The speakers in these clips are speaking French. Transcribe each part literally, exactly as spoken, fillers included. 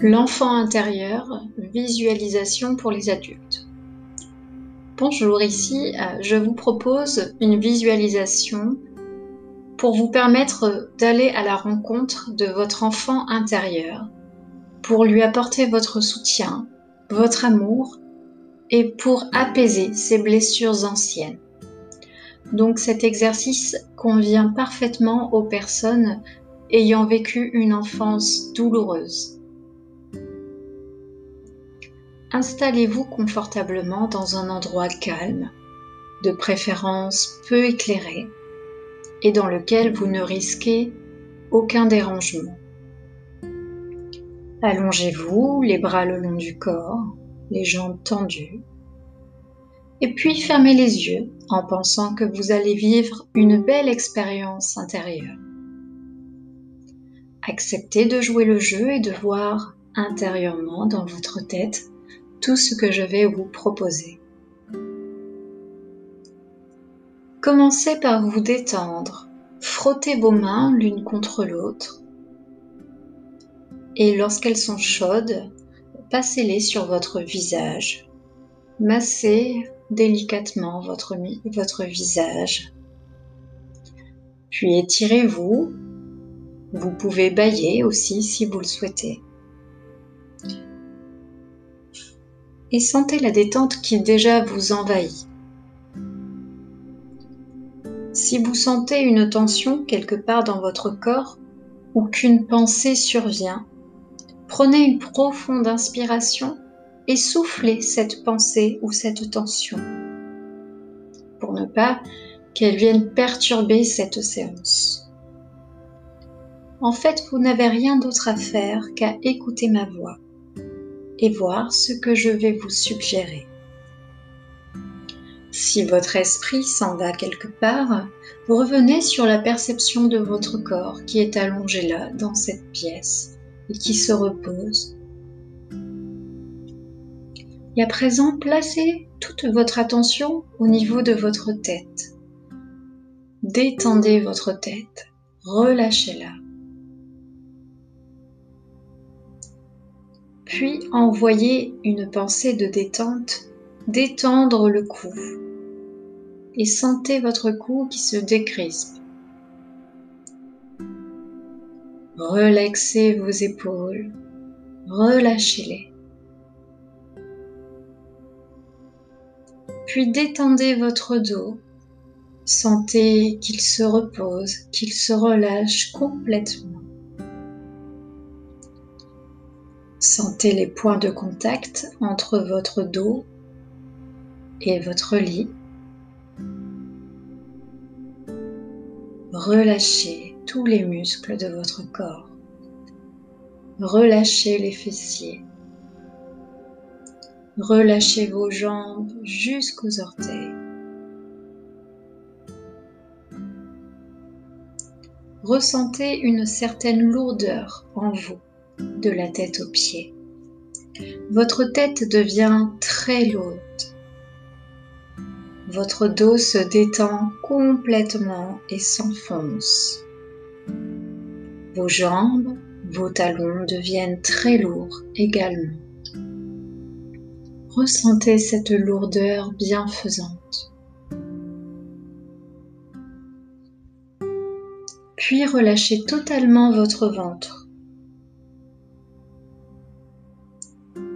L'enfant intérieur, visualisation pour les adultes. Bonjour, ici je vous propose une visualisation pour vous permettre d'aller à la rencontre de votre enfant intérieur, pour lui apporter votre soutien, votre amour et pour apaiser ses blessures anciennes. Donc cet exercice convient parfaitement aux personnes ayant vécu une enfance douloureuse. Installez-vous confortablement dans un endroit calme, de préférence peu éclairé, et dans lequel vous ne risquez aucun dérangement. Allongez-vous, les bras le long du corps, les jambes tendues, et puis fermez les yeux en pensant que vous allez vivre une belle expérience intérieure. Acceptez de jouer le jeu et de voir intérieurement dans votre tête tout ce que je vais vous proposer. Commencez par vous détendre, frottez vos mains l'une contre l'autre et lorsqu'elles sont chaudes, passez-les sur votre visage. Massez délicatement votre, votre visage. Puis étirez-vous, vous pouvez bâiller aussi si vous le souhaitez. Et sentez la détente qui déjà vous envahit. Si vous sentez une tension quelque part dans votre corps ou qu'une pensée survient, prenez une profonde inspiration et soufflez cette pensée ou cette tension pour ne pas qu'elle vienne perturber cette séance. En fait, vous n'avez rien d'autre à faire qu'à écouter ma voix et voir ce que je vais vous suggérer. Si votre esprit s'en va quelque part, vous revenez sur la perception de votre corps qui est allongé là, dans cette pièce, et qui se repose. Et à présent, placez toute votre attention au niveau de votre tête. Détendez votre tête, relâchez-la. Puis envoyez une pensée de détente détendre le cou et sentez votre cou qui se décrispe. Relaxez vos épaules, relâchez-les. Puis détendez votre dos, sentez qu'il se repose, qu'il se relâche complètement. Sentez les points de contact entre votre dos et votre lit. Relâchez tous les muscles de votre corps. Relâchez les fessiers. Relâchez vos jambes jusqu'aux orteils. Ressentez une certaine lourdeur en vous, de la tête aux pieds. Votre tête devient très lourde. Votre dos se détend complètement et s'enfonce. Vos jambes, vos talons deviennent très lourds également. Ressentez cette lourdeur bienfaisante. Puis relâchez totalement votre ventre.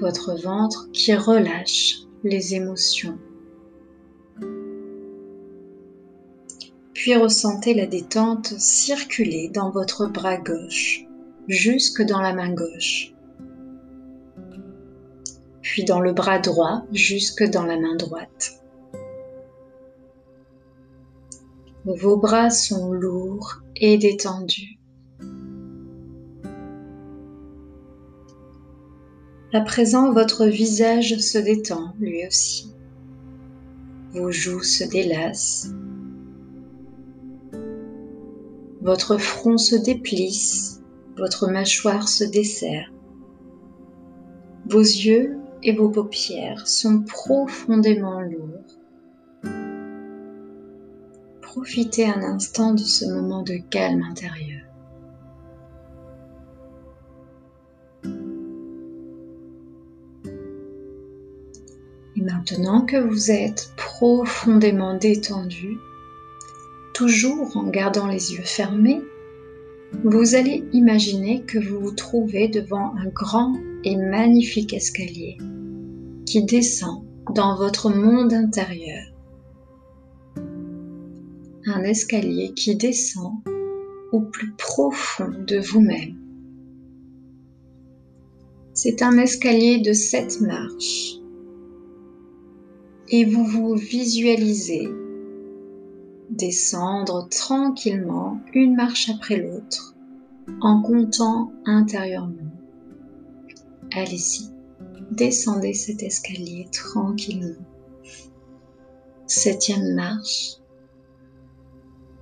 Votre ventre qui relâche les émotions. Puis ressentez la détente circuler dans votre bras gauche, jusque dans la main gauche. Puis dans le bras droit, jusque dans la main droite. Vos bras sont lourds et détendus. À présent, votre visage se détend, lui aussi. Vos joues se délassent. Votre front se déplisse, votre mâchoire se desserre. Vos yeux et vos paupières sont profondément lourds. Profitez un instant de ce moment de calme intérieur. Maintenant que vous êtes profondément détendu, toujours en gardant les yeux fermés, vous allez imaginer que vous vous trouvez devant un grand et magnifique escalier qui descend dans votre monde intérieur. Un escalier qui descend au plus profond de vous-même. C'est un escalier de sept marches et vous vous visualisez descendre tranquillement une marche après l'autre en comptant intérieurement. Allez-y, descendez cet escalier tranquillement. Septième marche,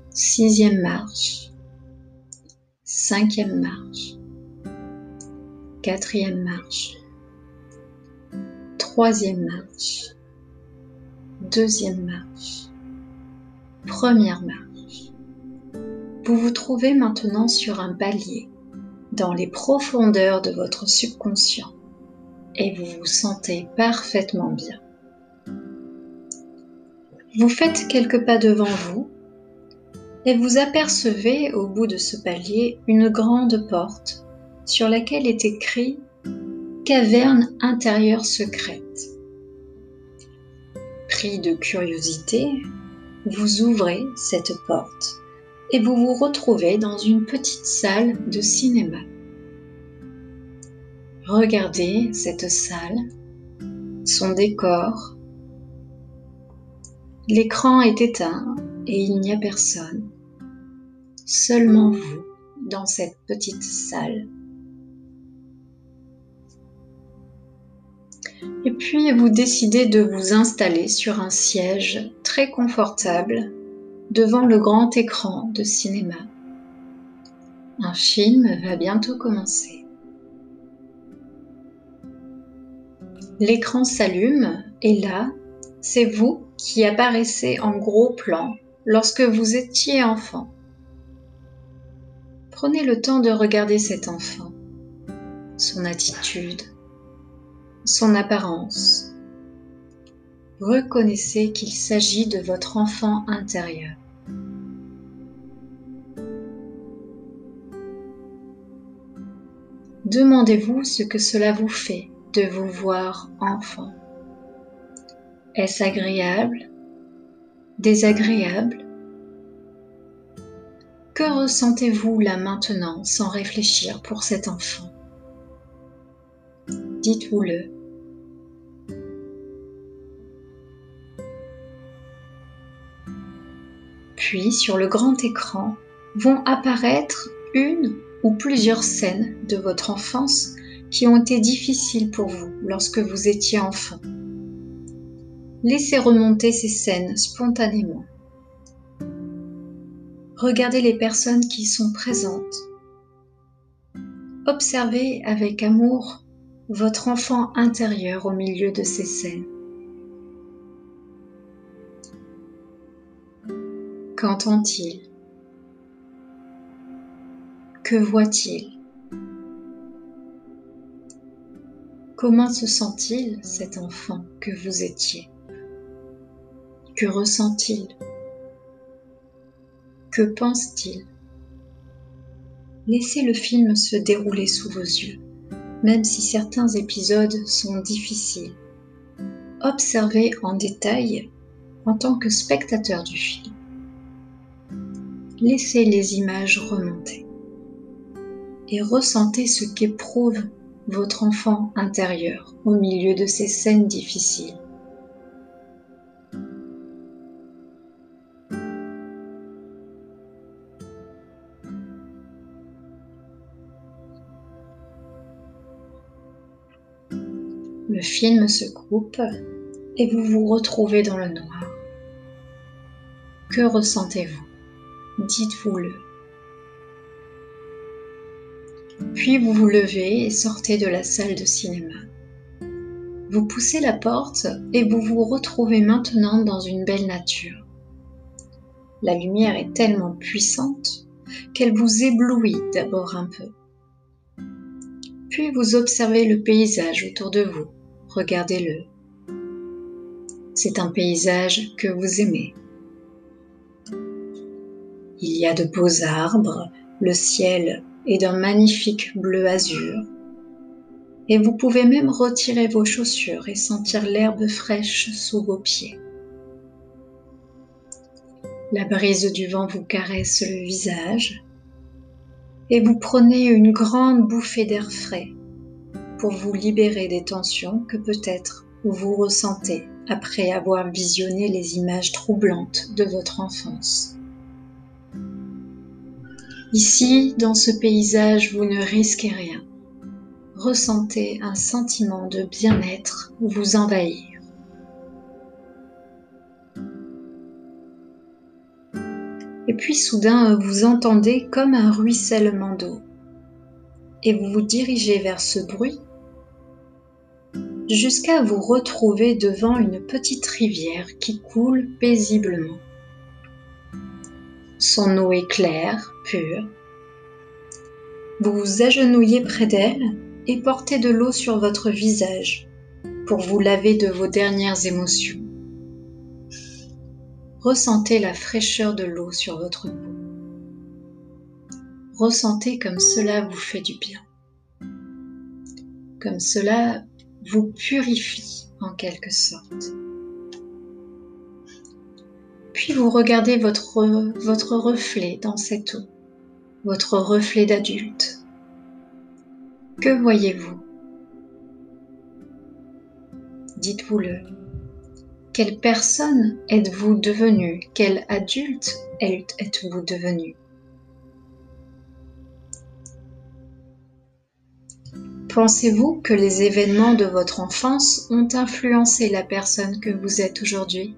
sixième marche, cinquième marche, quatrième marche, troisième marche, deuxième marche, première marche. Vous vous trouvez maintenant sur un palier, dans les profondeurs de votre subconscient, et vous vous sentez parfaitement bien. Vous faites quelques pas devant vous, et vous apercevez au bout de ce palier une grande porte sur laquelle est écrit « Caverne intérieure secrète ». Pris de curiosité, vous ouvrez cette porte et vous vous retrouvez dans une petite salle de cinéma. Regardez cette salle, son décor. L'écran est éteint et il n'y a personne, seulement vous dans cette petite salle. Et puis vous décidez de vous installer sur un siège très confortable devant le grand écran de cinéma. Un film va bientôt commencer. L'écran s'allume et là, c'est vous qui apparaissez en gros plan lorsque vous étiez enfant. Prenez le temps de regarder cet enfant, son attitude, son apparence. Reconnaissez qu'il s'agit de votre enfant intérieur. Demandez-vous ce que cela vous fait de vous voir enfant. Est-ce agréable? Désagréable? Que ressentez-vous là maintenant sans réfléchir pour cet enfant? Dites-vous-le. Puis, sur le grand écran, vont apparaître une ou plusieurs scènes de votre enfance qui ont été difficiles pour vous lorsque vous étiez enfant. Laissez remonter ces scènes spontanément. Regardez les personnes qui sont présentes. Observez avec amour votre enfant intérieur au milieu de ces scènes. Qu'entend-il? Que voit-il? Comment se sent-il, cet enfant que vous étiez? Que ressent-il? Que pense-t-il? Laissez le film se dérouler sous vos yeux, même si certains épisodes sont difficiles. Observez en détail en tant que spectateur du film. Laissez les images remonter et ressentez ce qu'éprouve votre enfant intérieur au milieu de ces scènes difficiles. Le film se coupe et vous vous retrouvez dans le noir. Que ressentez-vous? Dites-vous-le. Puis vous vous levez et sortez de la salle de cinéma. Vous poussez la porte et vous vous retrouvez maintenant dans une belle nature. La lumière est tellement puissante qu'elle vous éblouit d'abord un peu. Puis vous observez le paysage autour de vous. Regardez-le. c'est un paysage que vous aimez. Il y a de beaux arbres, le ciel est d'un magnifique bleu azur. Et vous pouvez même retirer vos chaussures et sentir l'herbe fraîche sous vos pieds. La brise du vent vous caresse le visage et vous prenez une grande bouffée d'air frais pour vous libérer des tensions que peut-être vous ressentez après avoir visionné les images troublantes de votre enfance. Ici, dans ce paysage, vous ne risquez rien. Ressentez un sentiment de bien-être vous envahir. Et puis soudain, vous entendez comme un ruissellement d'eau et vous vous dirigez vers ce bruit jusqu'à vous retrouver devant une petite rivière qui coule paisiblement. Son eau est claire, pure. Vous vous agenouillez près d'elle et portez de l'eau sur votre visage pour vous laver de vos dernières émotions. Ressentez la fraîcheur de l'eau sur votre peau. Ressentez comme cela vous fait du bien. Comme cela vous purifie en quelque sorte. Puis vous regardez votre, votre reflet dans cette eau, votre reflet d'adulte. Que voyez-vous? Dites-vous-le. Quelle personne êtes-vous devenue? Quel adulte êtes-vous devenu? Pensez-vous que les événements de votre enfance ont influencé la personne que vous êtes aujourd'hui?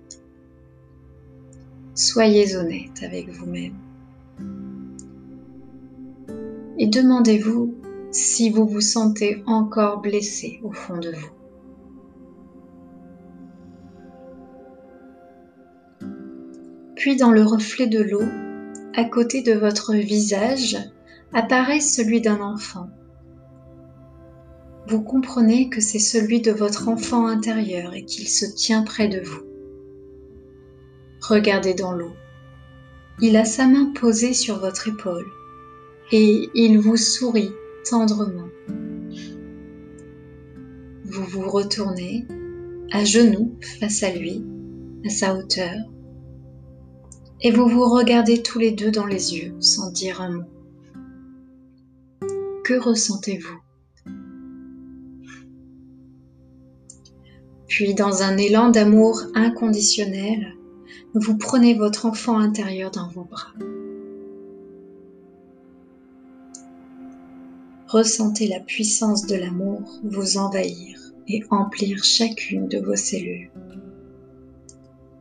Soyez honnête avec vous-même. Et demandez-vous si vous vous sentez encore blessé au fond de vous. Puis dans le reflet de l'eau, à côté de votre visage, apparaît celui d'un enfant. Vous comprenez que c'est celui de votre enfant intérieur et qu'il se tient près de vous. Regardez dans l'eau. Il a sa main posée sur votre épaule et il vous sourit tendrement. Vous vous retournez à genoux face à lui, à sa hauteur, et vous vous regardez tous les deux dans les yeux sans dire un mot. Que ressentez-vous? Puis dans un élan d'amour inconditionnel, vous prenez votre enfant intérieur dans vos bras. Ressentez la puissance de l'amour vous envahir et emplir chacune de vos cellules.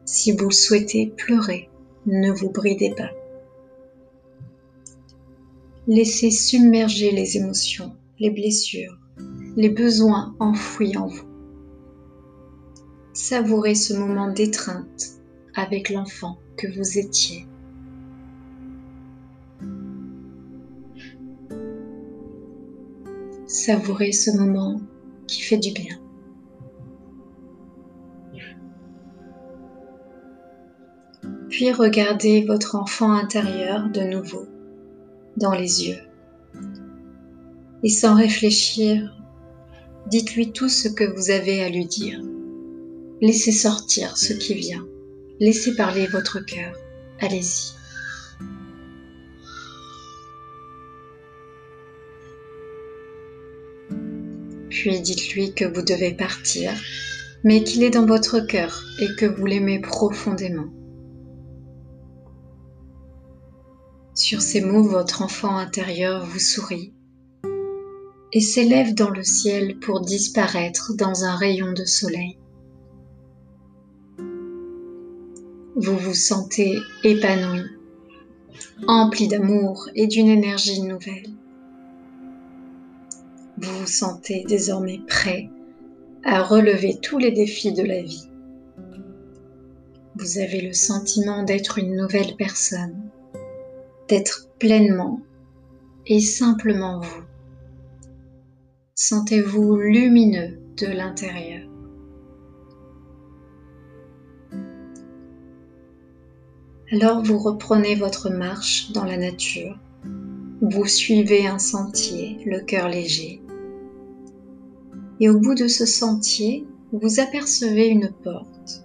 Si vous le souhaitez, pleurez, ne vous bridez pas. Laissez submerger les émotions, les blessures, les besoins enfouis en vous. Savourez ce moment d'étreinte avec l'enfant que vous étiez. Savourez ce moment qui fait du bien. Puis regardez votre enfant intérieur de nouveau dans les yeux. Et sans réfléchir, dites-lui tout ce que vous avez à lui dire. Laissez sortir ce qui vient. Laissez parler votre cœur. Allez-y. Puis dites-lui que vous devez partir, mais qu'il est dans votre cœur et que vous l'aimez profondément. Sur ces mots, votre enfant intérieur vous sourit et s'élève dans le ciel pour disparaître dans un rayon de soleil. Vous vous sentez épanoui, empli d'amour et d'une énergie nouvelle. Vous vous sentez désormais prêt à relever tous les défis de la vie. Vous avez le sentiment d'être une nouvelle personne, d'être pleinement et simplement vous. Sentez-vous lumineux de l'intérieur. Alors vous reprenez votre marche dans la nature. Vous suivez un sentier, le cœur léger. Et au bout de ce sentier, vous apercevez une porte.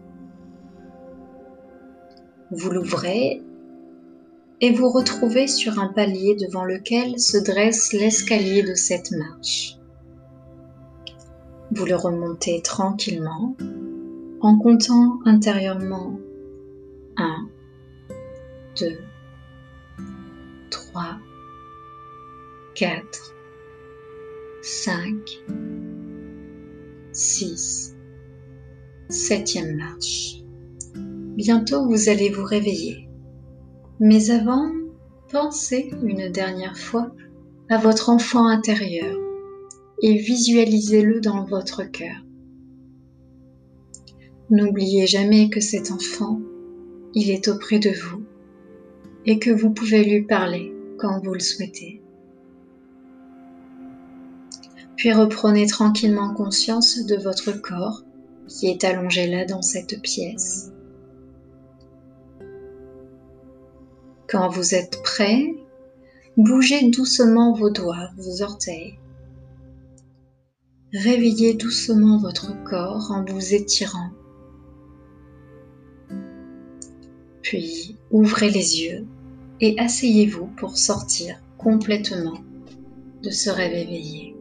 Vous l'ouvrez et vous retrouvez sur un palier devant lequel se dresse l'escalier de cette marche. Vous le remontez tranquillement en comptant intérieurement un, deux, trois, quatre, cinq, six, septième marche. Bientôt vous allez vous réveiller. Mais avant, pensez une dernière fois à votre enfant intérieur et visualisez-le dans votre cœur. N'oubliez jamais que cet enfant, il est auprès de vous et que vous pouvez lui parler quand vous le souhaitez. Puis reprenez tranquillement conscience de votre corps qui est allongé là dans cette pièce. Quand vous êtes prêt, bougez doucement vos doigts, vos orteils. Réveillez doucement votre corps en vous étirant. Puis ouvrez les yeux et asseyez-vous pour sortir complètement de ce rêve éveillé.